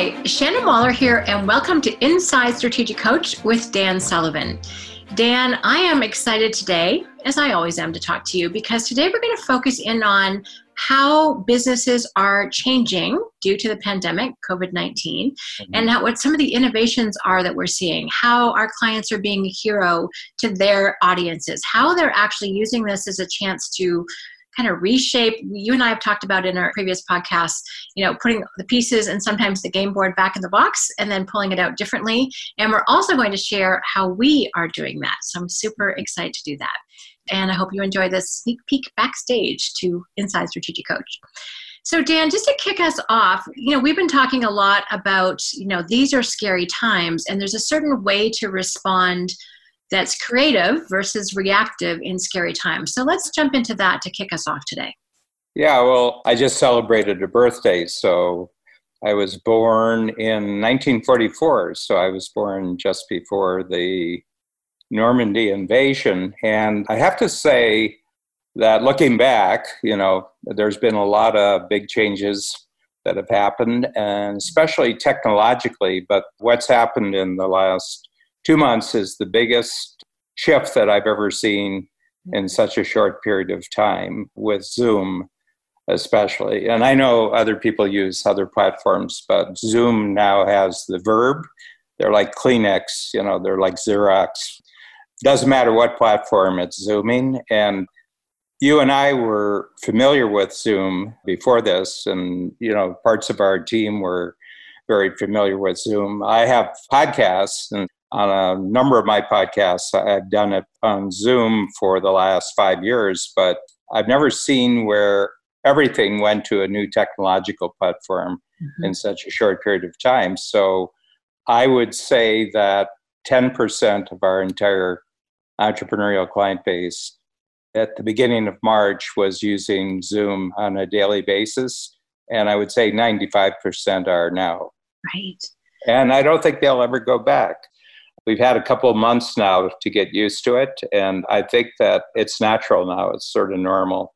Hi, Shannon Waller here, and welcome to Inside Strategic Coach with Dan Sullivan. Dan, I am excited today, as I always am, to talk to you because today we're going to focus in on how businesses are changing due to the pandemic, COVID-19, and what some of the innovations are that we're seeing, how our clients are being a hero to their audiences, how they're actually using this as a chance to kind of reshape. You and I have talked about in our previous podcasts, you know, putting the pieces and sometimes the game board back in the box and then pulling it out differently. And we're also going to share how we are doing that. So I'm super excited to do that. And I hope you enjoy this sneak peek backstage to Inside Strategic Coach. So Dan, just to kick us off, you know, we've been talking a lot about, you know, these are scary times and there's a certain way to respond that's creative versus reactive in scary times. So let's jump into that to kick us off today. Yeah, well, I just celebrated a birthday. So I was born in 1944. So I was born just before the Normandy invasion. And I have to say that looking back, you know, there's been a lot of big changes that have happened, and especially technologically. But what's happened in the last 2 months is the biggest shift that I've ever seen in such a short period of time, with Zoom especially. And I know other people use other platforms, but Zoom now has the verb. They're like Kleenex, you know, they're like Xerox. Doesn't matter what platform, it's Zooming. And you and I were familiar with Zoom before this, and, you know, parts of our team were very familiar with Zoom. I have podcasts, and on a number of my podcasts, I've done it on Zoom for the last 5 years, but I've never seen where everything went to a new technological platform in such a short period of time. So I would say that 10% of our entire entrepreneurial client base at the beginning of March was using Zoom on a daily basis. And I would say 95% are now. Right. And I don't think they'll ever go back. We've had a couple of months now to get used to it, and I think that it's natural now. It's sort of normal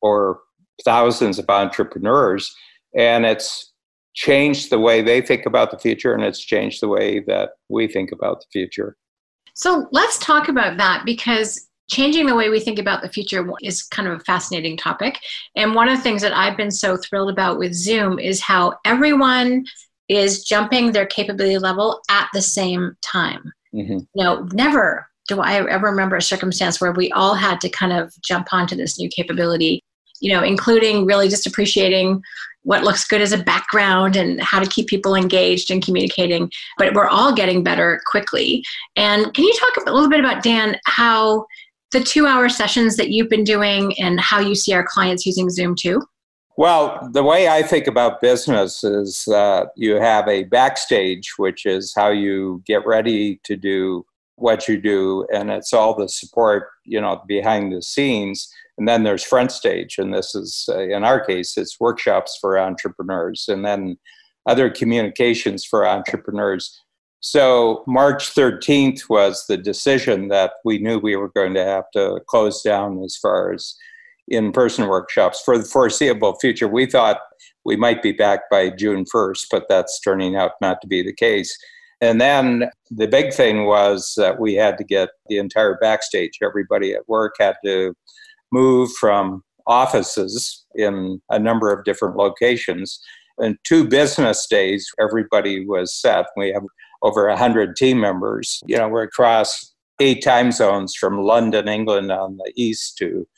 for thousands of entrepreneurs, and it's changed the way they think about the future, and it's changed the way that we think about the future. So let's talk about that, because changing the way we think about the future is kind of a fascinating topic. And one of the things that I've been so thrilled about with Zoom is how everyone is jumping their capability level at the same time. You know, never do I ever remember a circumstance where we all had to kind of jump onto this new capability, you know, including really just appreciating what looks good as a background and how to keep people engaged and communicating. But we're all getting better quickly. And can you talk a little bit about, Dan, how the 2-hour sessions that you've been doing and how you see our clients using Zoom too? Well, the way I think about business is that you have a backstage, which is how you get ready to do what you do. And it's all the support, you know, behind the scenes. And then there's front stage. And this is, in our case, it's workshops for entrepreneurs and then other communications for entrepreneurs. So March 13th was the decision that we knew we were going to have to close down as far as in-person workshops for the foreseeable future. We thought we might be back by June 1st, but that's turning out not to be the case. And then the big thing was that we had to get the entire backstage. Everybody at work had to move from offices in a number of different locations. In 2 business days, everybody was set. We have over 100 team members. You know, we're across 8 time zones from London, England on the east to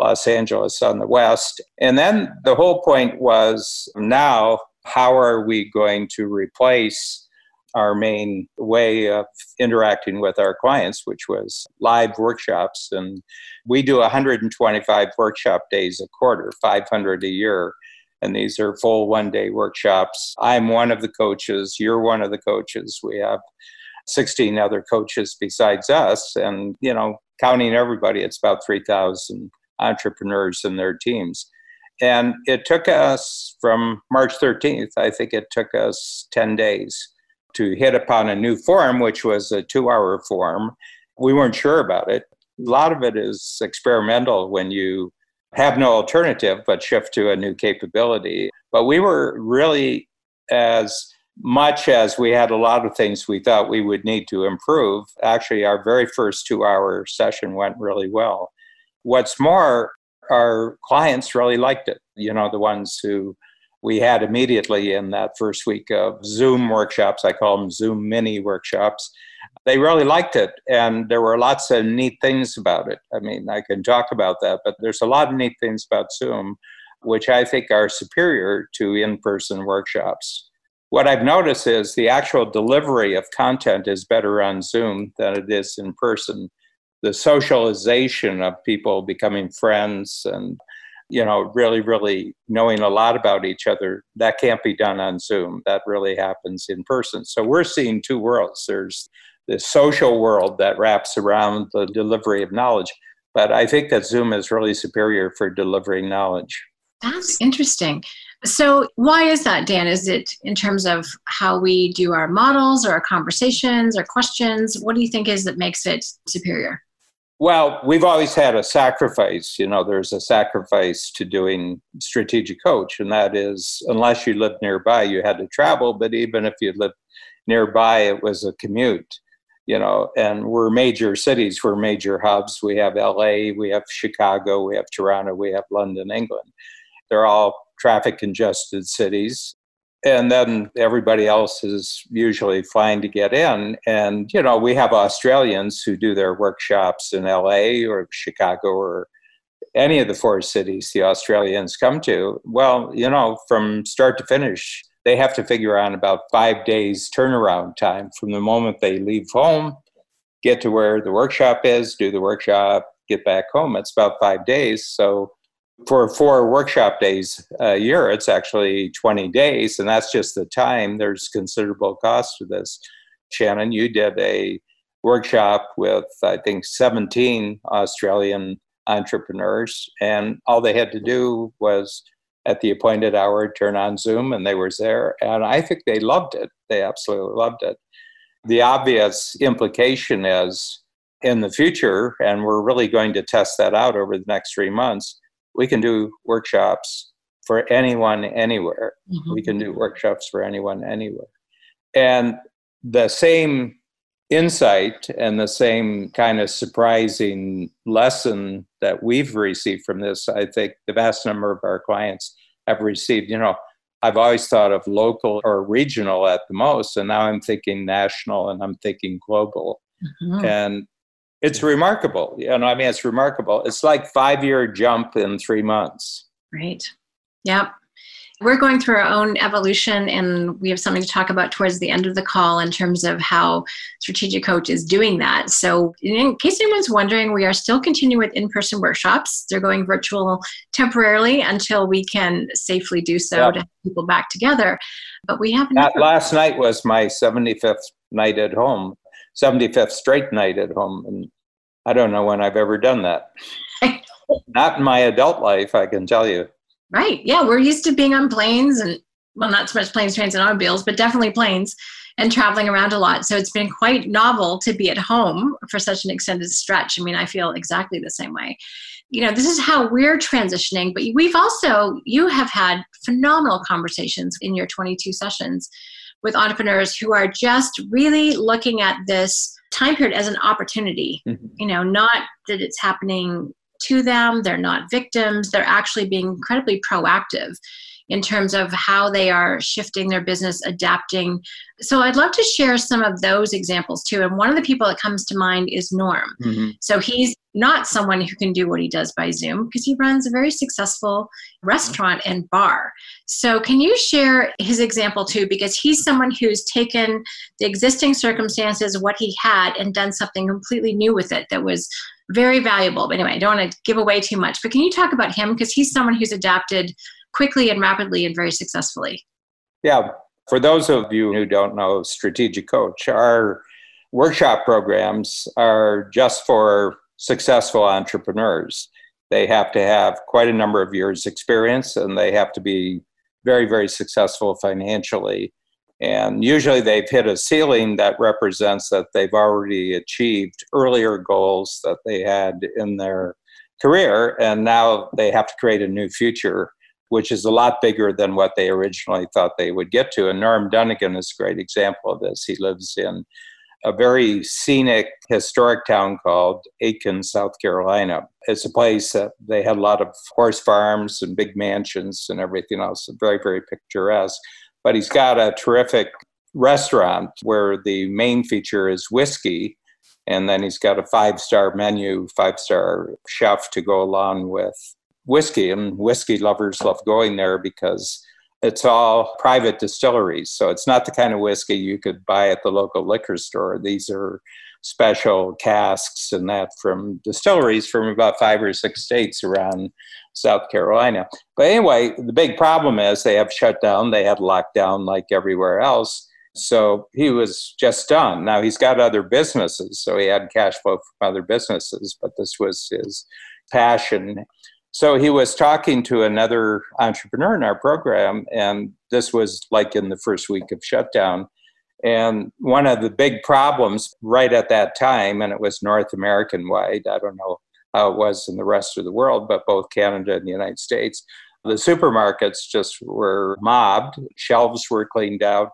Los Angeles on the west. And then the whole point was, now, how are we going to replace our main way of interacting with our clients, which was live workshops? And we do 125 workshop days a quarter, 500 a year. And these are full one-day workshops. I'm one of the coaches. You're one of the coaches. We have 16 other coaches besides us. And, you know, counting everybody, it's about 3,000 entrepreneurs and their teams. And it took us, from March 13th, I think it took us 10 days to hit upon a new form, which was a 2-hour form. We weren't sure about it. A lot of it is experimental when you have no alternative but shift to a new capability. But we were really as much as we had a lot of things we thought we would need to improve. Actually, our very first 2-hour session went really well. What's more, our clients really liked it. You know, the ones who we had immediately in that first week of Zoom workshops, I call them Zoom mini workshops, they really liked it. And there were lots of neat things about it. I mean, I can talk about that, but there's a lot of neat things about Zoom, which I think are superior to in-person workshops. What I've noticed is the actual delivery of content is better on Zoom than it is in person. The socialization of people becoming friends and, you know, really, really knowing a lot about each other, that can't be done on Zoom. That really happens in person. So we're seeing two worlds. There's the social world that wraps around the delivery of knowledge, but I think that Zoom is really superior for delivering knowledge. That's interesting. So why is that, Dan? Is it in terms of how we do our models or our conversations or questions? What do you think is that makes it superior? Well, we've always had a sacrifice. You know, there's a sacrifice to doing Strategic Coach, and that is, unless you lived nearby, you had to travel. But even if you lived nearby, it was a commute, you know, and we're major cities, we're major hubs. We have LA, we have Chicago, we have Toronto, we have London, England. They're all traffic congested cities. And then everybody else is usually flying to get in. And, you know, we have Australians who do their workshops in LA or Chicago or any of the four cities the Australians come to. Well, you know, from start to finish, they have to figure out about 5 days turnaround time from the moment they leave home, get to where the workshop is, do the workshop, get back home. It's about 5 days. So for 4 workshop days a year, it's actually 20 days, and that's just the time. There's considerable cost to this. Shannon, you did a workshop with, I think, 17 Australian entrepreneurs, and all they had to do was, at the appointed hour, turn on Zoom, and they were there. And I think they loved it. They absolutely loved it. The obvious implication is, in the future, and we're really going to test that out over the next 3 months, we can do workshops for anyone, anywhere. Mm-hmm. We can do workshops for anyone, anywhere. And the same insight and the same kind of surprising lesson that we've received from this, I think the vast number of our clients have received. You know, I've always thought of local or regional at the most, and now I'm thinking national and I'm thinking global. Mm-hmm. And it's remarkable. You know, I mean, it's remarkable. It's like 5-year jump in 3 months. Right. Yep. We're going through our own evolution, and we have something to talk about towards the end of the call in terms of how Strategic Coach is doing that. So in case anyone's wondering, we are still continuing with in-person workshops. They're going virtual temporarily until we can safely do so to have people back together. But we have that. Last night was my 75th night at home. 75th straight night at home. And I don't know when I've ever done that. Not in my adult life, I can tell you. Right. Yeah. We're used to being on planes and, well, not so much planes, trains, and automobiles, but definitely planes and traveling around a lot. So it's been quite novel to be at home for such an extended stretch. I mean, I feel exactly the same way. You know, this is how we're transitioning, but we've also, you have had phenomenal conversations in your 22 sessions with entrepreneurs who are just really looking at this time period as an opportunity. Mm-hmm. You know, not that it's happening to them. They're not victims. They're actually being incredibly proactive in terms of how they are shifting their business, adapting. So I'd love to share some of those examples too. And one of the people that comes to mind is Norm. Mm-hmm. So he's not someone who can do what he does by Zoom because he runs a very successful restaurant and bar. So can you share his example too? Because he's someone who's taken the existing circumstances, what he had, and done something completely new with it that was very valuable. But anyway, I don't want to give away too much, but can you talk about him? Because he's someone who's adapted quickly and rapidly and very successfully. Yeah. For those of you who don't know Strategic Coach, our workshop programs are just for successful entrepreneurs. They have to have quite a number of years' experience, and they have to be very, very successful financially. And usually they've hit a ceiling that represents that they've already achieved earlier goals that they had in their career, and now they have to create a new future which is a lot bigger than what they originally thought they would get to. And Norm Dunnigan is a great example of this. He lives in a very scenic historic town called Aiken, South Carolina. It's a place that they had a lot of horse farms and big mansions and everything else, very, very picturesque. But he's got a terrific restaurant where the main feature is whiskey. And then he's got a five-star menu, five-star chef to go along with whiskey. And whiskey lovers love going there because it's all private distilleries. So it's not the kind of whiskey you could buy at the local liquor store. These are special casks and that from distilleries from about 5 or 6 states around South Carolina. But anyway, the big problem is they have shut down. They have lockdown like everywhere else. So he was just done. Now he's got other businesses. So he had cash flow from other businesses, but this was his passion. So he was talking to another entrepreneur in our program, and this was like in the first week of shutdown. And one of the big problems right at that time, and it was North American-wide, I don't know how it was in the rest of the world, but both Canada and the United States, the supermarkets just were mobbed, shelves were cleaned out,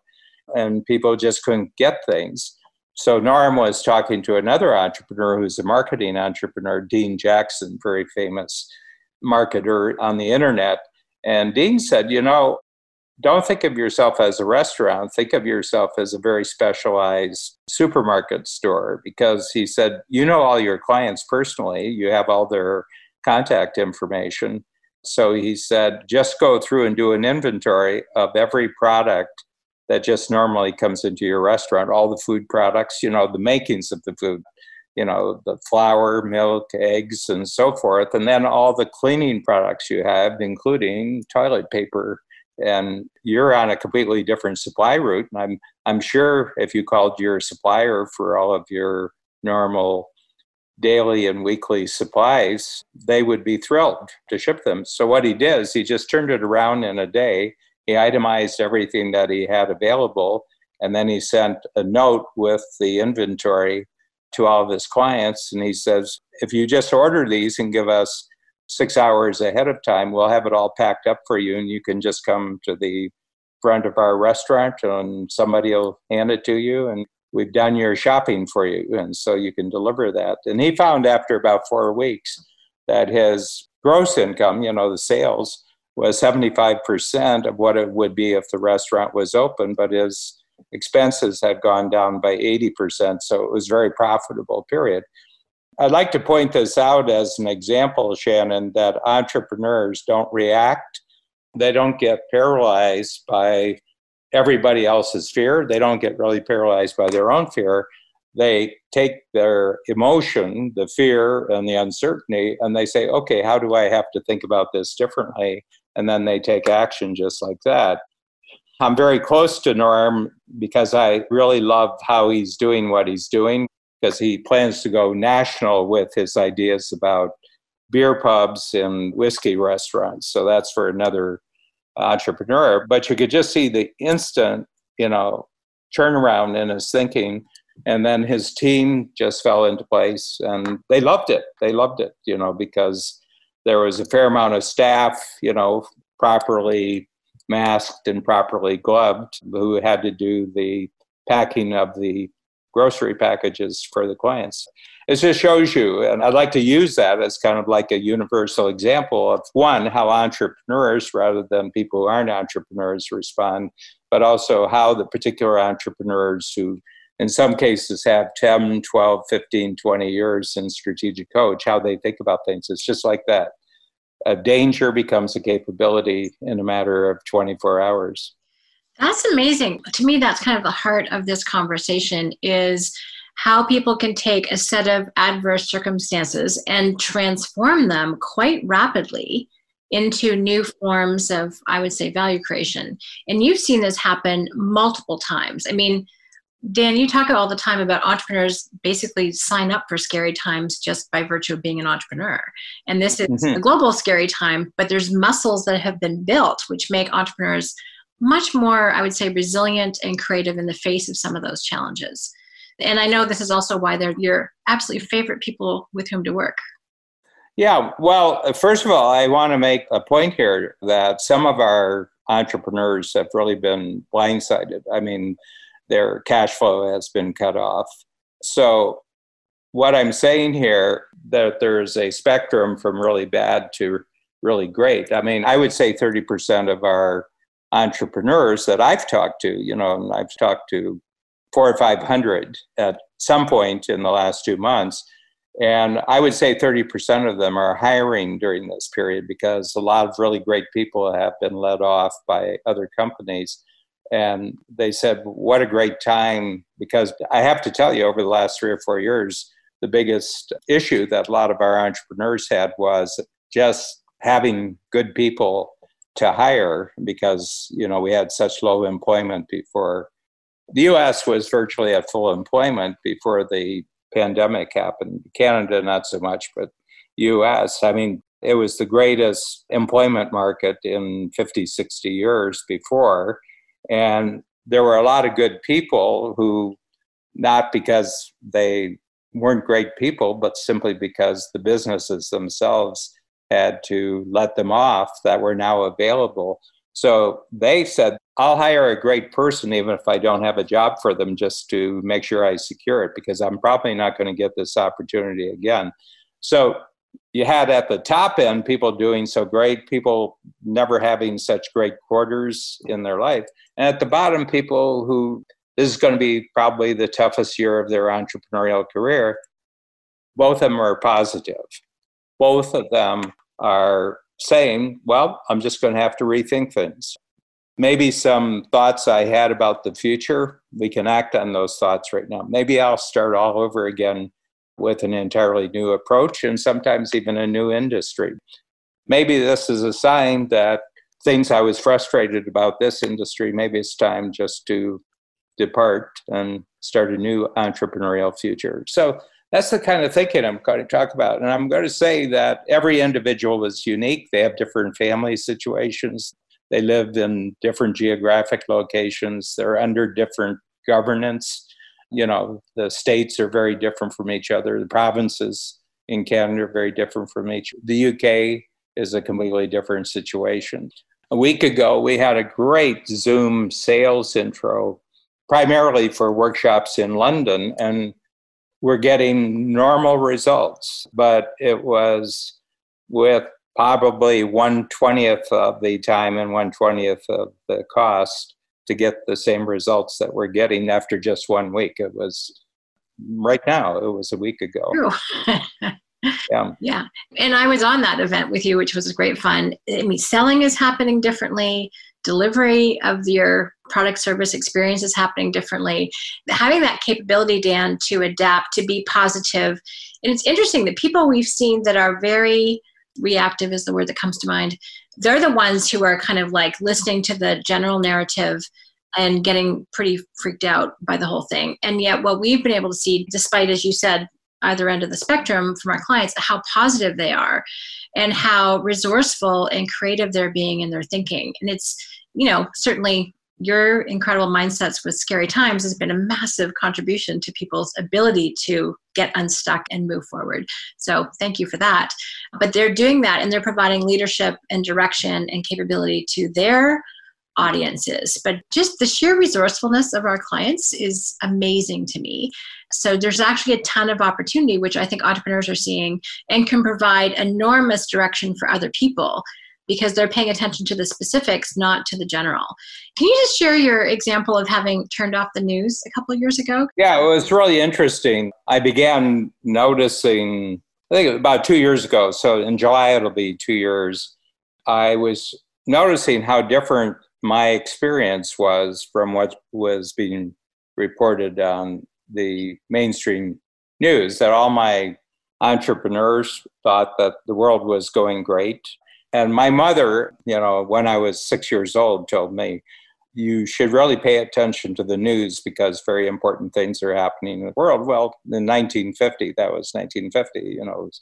and people just couldn't get things. So Norm was talking to another entrepreneur who's a marketing entrepreneur, Dean Jackson, very famous marketer on the internet. And Dean said, you know, don't think of yourself as a restaurant. Think of yourself as a very specialized supermarket store, because he said, you know all your clients personally. You have all their contact information. So he said, just go through and do an inventory of every product that just normally comes into your restaurant, all the food products, you know, the makings of the food, you know, the flour, milk, eggs, and so forth. And then all the cleaning products you have, including toilet paper. And you're on a completely different supply route. And I'm sure if you called your supplier for all of your normal daily and weekly supplies, they would be thrilled to ship them. So what he did is he just turned it around in a day. He itemized everything that he had available, and then he sent a note with the inventory to all of his clients. And he says, if you just order these and give us 6 hours ahead of time, we'll have it all packed up for you, and you can just come to the front of our restaurant and somebody will hand it to you, and we've done your shopping for you, and so you can deliver that. And he found after about 4 weeks that his gross income, you know, the sales, was 75% of what it would be if the restaurant was open, but his expenses had gone down by 80%, so it was a very profitable period. I'd like to point this out as an example, Shannon, that entrepreneurs don't react. They don't get paralyzed by everybody else's fear. They don't get really paralyzed by their own fear. They take their emotion, the fear and the uncertainty, and they say, okay, how do I have to think about this differently? And then they take action just like that. I'm very close to Norm because I really love how he's doing what he's doing, because he plans to go national with his ideas about beer pubs and whiskey restaurants. So that's for another entrepreneur. But you could just see the instant, you know, turnaround in his thinking. And then his team just fell into place, and they loved it. They loved it, you know, because there was a fair amount of staff, you know, properly masked and properly gloved, who had to do the packing of the grocery packages for the clients. It just shows you, and I'd like to use that as kind of like a universal example of, one, how entrepreneurs, rather than people who aren't entrepreneurs, respond, but also how the particular entrepreneurs who in some cases have 10, 12, 15, 20 years in strategic coach, how they think about things. It's just like that. A danger becomes a capability in a matter of 24 hours. That's amazing. To me, that's kind of the heart of this conversation, is how people can take a set of adverse circumstances and transform them quite rapidly into new forms of, I would say, value creation. And you've seen this happen multiple times. I mean, Dan, you talk all the time about entrepreneurs basically sign up for scary times just by virtue of being an entrepreneur. And this is a global scary time, but there's muscles that have been built which make entrepreneurs much more, I would say, resilient and creative in the face of some of those challenges. And I know this is also why they're your absolutely favorite people with whom to work. Yeah, well, first of all, I want to make a point here that some of our entrepreneurs have really been blindsided. I mean, their cash flow has been cut off. So what I'm saying here, that there's a spectrum from really bad to really great. I mean, I would say 30% of our entrepreneurs that I've talked to, you know, and I've talked to 400 or 500 at some point in the last 2 months. And I would say 30% of them are hiring during this period because a lot of really great people have been let off by other companies. And they said, what a great time, because I have to tell you, over the last 3 or 4 years, the biggest issue that a lot of our entrepreneurs had was just having good people to hire because, you know, we had such low employment before. The U.S. was virtually at full employment before the pandemic happened. Canada, not so much, but U.S. I mean, it was the greatest employment market in 50, 60 years before. And there were a lot of good people who, not because they weren't great people, but simply because the businesses themselves had to let them off, that were now available. So they said, I'll hire a great person even if I don't have a job for them, just to make sure I secure it, because I'm probably not going to get this opportunity again. So you had at the top end people doing so great, people never having such great quarters in their life. And at the bottom, people who, this is going to be probably the toughest year of their entrepreneurial career. Both of them are positive. Both of them are saying, well, I'm just going to have to rethink things. Maybe some thoughts I had about the future, we can act on those thoughts right now. Maybe I'll start all over again with an entirely new approach and sometimes even a new industry. Maybe this is a sign that things I was frustrated about this industry, maybe it's time just to depart and start a new entrepreneurial future. So that's the kind of thinking I'm going to talk about. And I'm going to say that every individual is unique. They have different family situations. They live in different geographic locations. They're under different governance. You know, the states are very different from each other. The provinces in Canada are very different from each other. The UK is a completely different situation. A week ago, we had a great Zoom sales intro, primarily for workshops in London, and we're getting normal results, but it was with probably 1/20 of the time and 1/20 of the cost to get the same results that we're getting after just 1 week. It was right now, it was a week ago. True. Yeah. And I was on that event with you, which was great fun. I mean, selling is happening differently. Delivery of your product, service, experience is happening differently. Having that capability, Dan, to adapt, to be positive. And it's interesting that people we've seen that are very reactive is the word that comes to mind. They're the ones who are kind of like listening to the general narrative and getting pretty freaked out by the whole thing. And yet what we've been able to see, despite, as you said, either end of the spectrum from our clients, how positive they are and how resourceful and creative they're being in their thinking. And it's, you know, certainly your incredible mindsets with scary times has been a massive contribution to people's ability to get unstuck and move forward. So thank you for that. But they're doing that and they're providing leadership and direction and capability to their audiences. But just the sheer resourcefulness of our clients is amazing to me. So there's actually a ton of opportunity, which I think entrepreneurs are seeing and can provide enormous direction for other people because they're paying attention to the specifics, not to the general. Can you just share your example of having turned off the news a couple of years ago? Yeah, it was really interesting. I began noticing, I think about 2 years ago, so in July it'll be 2 years, I was noticing how different my experience was from what was being reported on the mainstream news, that all my entrepreneurs thought that the world was going great. And my mother, you know, when I was 6 years old, told me, you should really pay attention to the news because very important things are happening in the world. Well, in 1950, that was 1950, you know, it was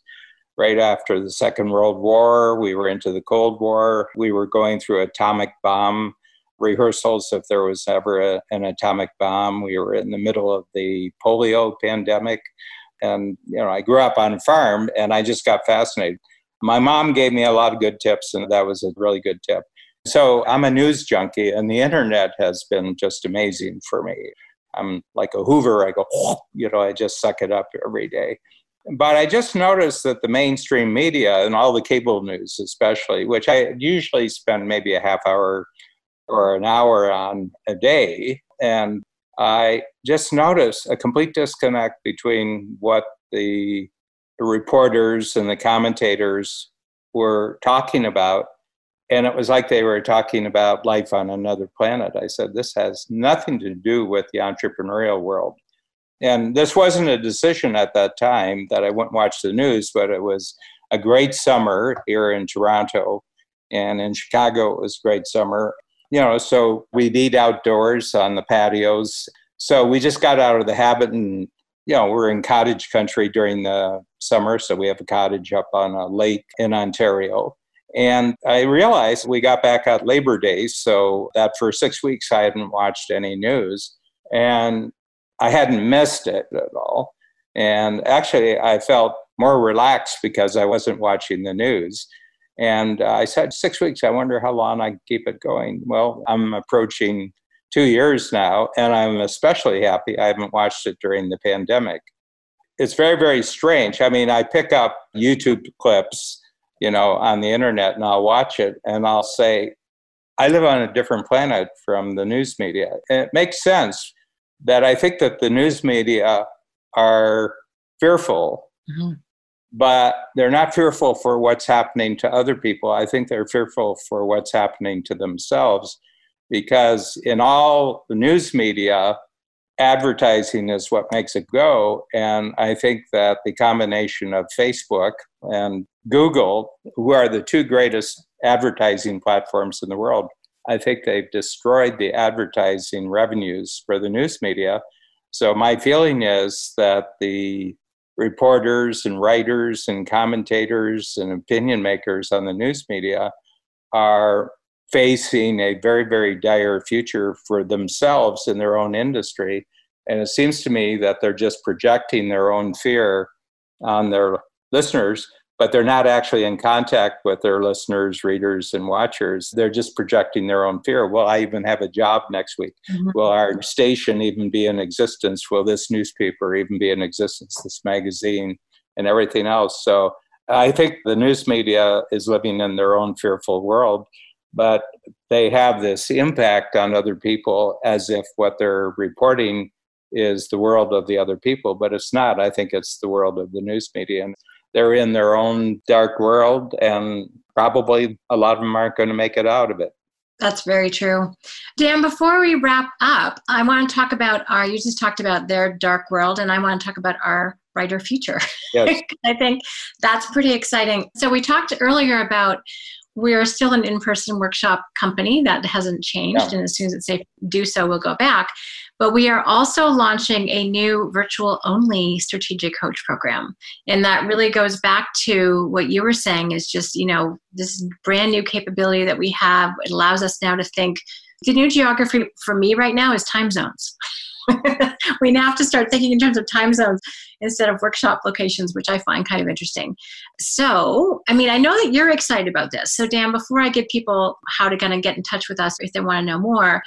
right after the Second World War. We were into the Cold War. We were going through atomic bomb rehearsals, if there was ever an atomic bomb. We were in the middle of the polio pandemic. And, you know, I grew up on a farm and I just got fascinated. My mom gave me a lot of good tips, and that was a really good tip. So I'm a news junkie, and the internet has been just amazing for me. I'm like a Hoover. I go, I just suck it up every day. But I just noticed that the mainstream media and all the cable news especially, which I usually spend maybe a half hour or an hour on a day, and I just noticed a complete disconnect between what the reporters and the commentators were talking about. And it was like they were talking about life on another planet. I said, this has nothing to do with the entrepreneurial world. And this wasn't a decision at that time that I wouldn't watch the news, but it was a great summer here in Toronto. And in Chicago, it was a great summer. So we'd eat outdoors on the patios. So we just got out of the habit, and, we're in cottage country during the summer. So we have a cottage up on a lake in Ontario. And I realized we got back at Labor Day, so that for 6 weeks I hadn't watched any news. And I hadn't missed it at all. And actually, I felt more relaxed because I wasn't watching the news. And I said, 6 weeks, I wonder how long I can keep it going. Well, I'm approaching 2 years now, and I'm especially happy I haven't watched it during the pandemic. It's very, very strange. I mean, I pick up YouTube clips, on the internet, and I'll watch it, and I'll say, I live on a different planet from the news media. And it makes sense that I think that the news media are fearful, mm-hmm. but they're not fearful for what's happening to other people. I think they're fearful for what's happening to themselves, because in all the news media, advertising is what makes it go. And I think that the combination of Facebook and Google, who are the two greatest advertising platforms in the world, I think they've destroyed the advertising revenues for the news media. So my feeling is that the reporters and writers and commentators and opinion makers on the news media are facing a very, very dire future for themselves in their own industry. And it seems to me that they're just projecting their own fear on their listeners, but they're not actually in contact with their listeners, readers, and watchers. They're just projecting their own fear. Will I even have a job next week? Mm-hmm. Will our station even be in existence? Will this newspaper even be in existence, this magazine, and everything else? So I think the news media is living in their own fearful world, but they have this impact on other people as if what they're reporting is the world of the other people, but it's not. I think it's the world of the news media, and they're in their own dark world, and probably a lot of them aren't going to make it out of it. That's very true. Dan, before we wrap up, I want to talk about you just talked about their dark world, and I want to talk about our brighter future. Yes. I think that's pretty exciting. So we talked earlier about we're still an in-person workshop company. That hasn't changed. No. And as soon as it's safe to do so, we'll go back. But we are also launching a new virtual-only strategic coach program. And that really goes back to what you were saying is just, this brand new capability that we have. It allows us now to think. The new geography for me right now is time zones. We now have to start thinking in terms of time zones instead of workshop locations, which I find kind of interesting. So, I know that you're excited about this. So, Dan, before I give people how to kind of get in touch with us if they want to know more,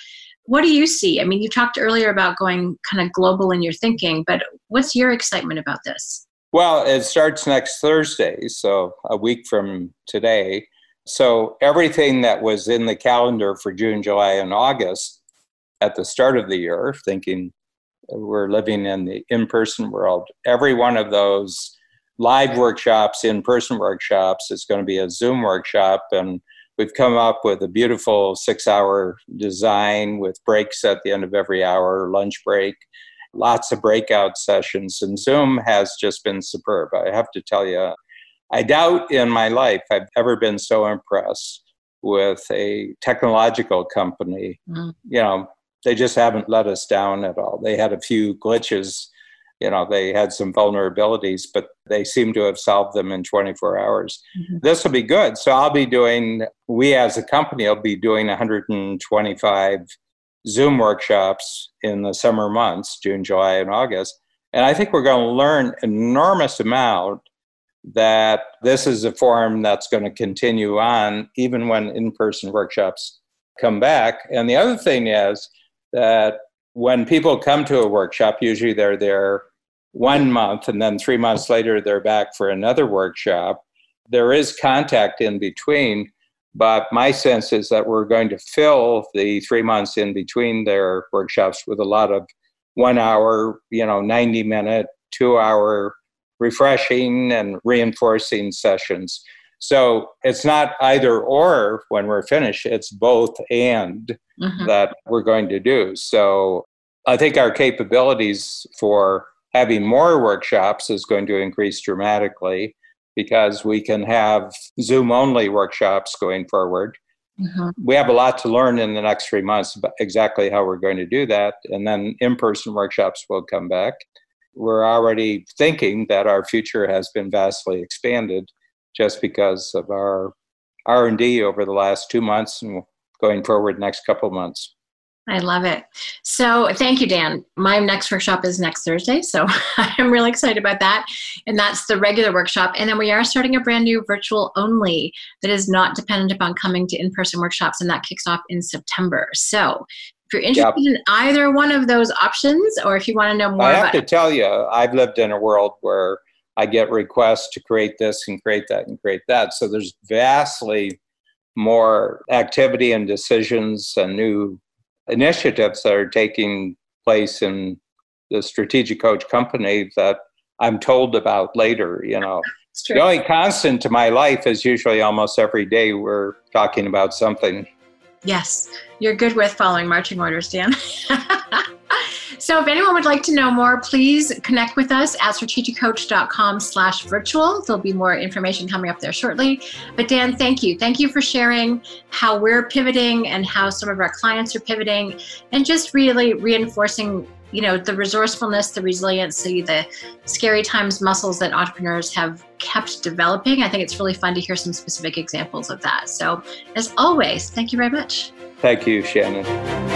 what do you see? You talked earlier about going kind of global in your thinking, but what's your excitement about this? Well, it starts next Thursday, so a week from today. So everything that was in the calendar for June, July, and August at the start of the year, thinking we're living in the in-person world, every one of those live workshops, in-person workshops, is going to be a Zoom workshop. And we've come up with a beautiful 6-hour design with breaks at the end of every hour, lunch break, lots of breakout sessions. And Zoom has just been superb. I have to tell you, I doubt in my life I've ever been so impressed with a technological company. Mm. They just haven't let us down at all. They had a few glitches, they had some vulnerabilities, but they seem to have solved them in 24 hours. Mm-hmm. This will be good. So we as a company will be doing 125 Zoom workshops in the summer months, June, July, and August. And I think we're going to learn an enormous amount that this is a forum that's going to continue on even when in-person workshops come back. And the other thing is that when people come to a workshop, usually they're there 1 month and then 3 months later they're back for another workshop. There is contact in between, but my sense is that we're going to fill the 3 months in between their workshops with a lot of 1 hour, 90-minute, 2 hour refreshing and reinforcing sessions. So it's not either or when we're finished, it's both and that we're going to do. So I think our capabilities for having more workshops is going to increase dramatically because we can have Zoom-only workshops going forward. We have a lot to learn in the next 3 months about exactly how we're going to do that. And then in-person workshops will come back. We're already thinking that our future has been vastly expanded just because of our R&D over the last 2 months and going forward next couple months. I love it. So thank you, Dan. My next workshop is next Thursday, so I'm really excited about that. And that's the regular workshop. And then we are starting a brand new virtual only that is not dependent upon coming to in-person workshops, and that kicks off in September. So if you're interested in either one of those options, or if you want to know more about it. I have to tell you, I've lived in a world where I get requests to create this and create that and create that. So there's vastly more activity and decisions and new initiatives that are taking place in the Strategic Coach company that I'm told about later, The only constant to my life is usually almost every day we're talking about something. Yes, you're good with following marching orders, Dan. So if anyone would like to know more, please connect with us at strategiccoach.com/virtual. There'll be more information coming up there shortly. But Dan, thank you. Thank you for sharing how we're pivoting and how some of our clients are pivoting and just really reinforcing, the resourcefulness, the resiliency, the scary times muscles that entrepreneurs have kept developing. I think it's really fun to hear some specific examples of that. So as always, thank you very much. Thank you, Shannon.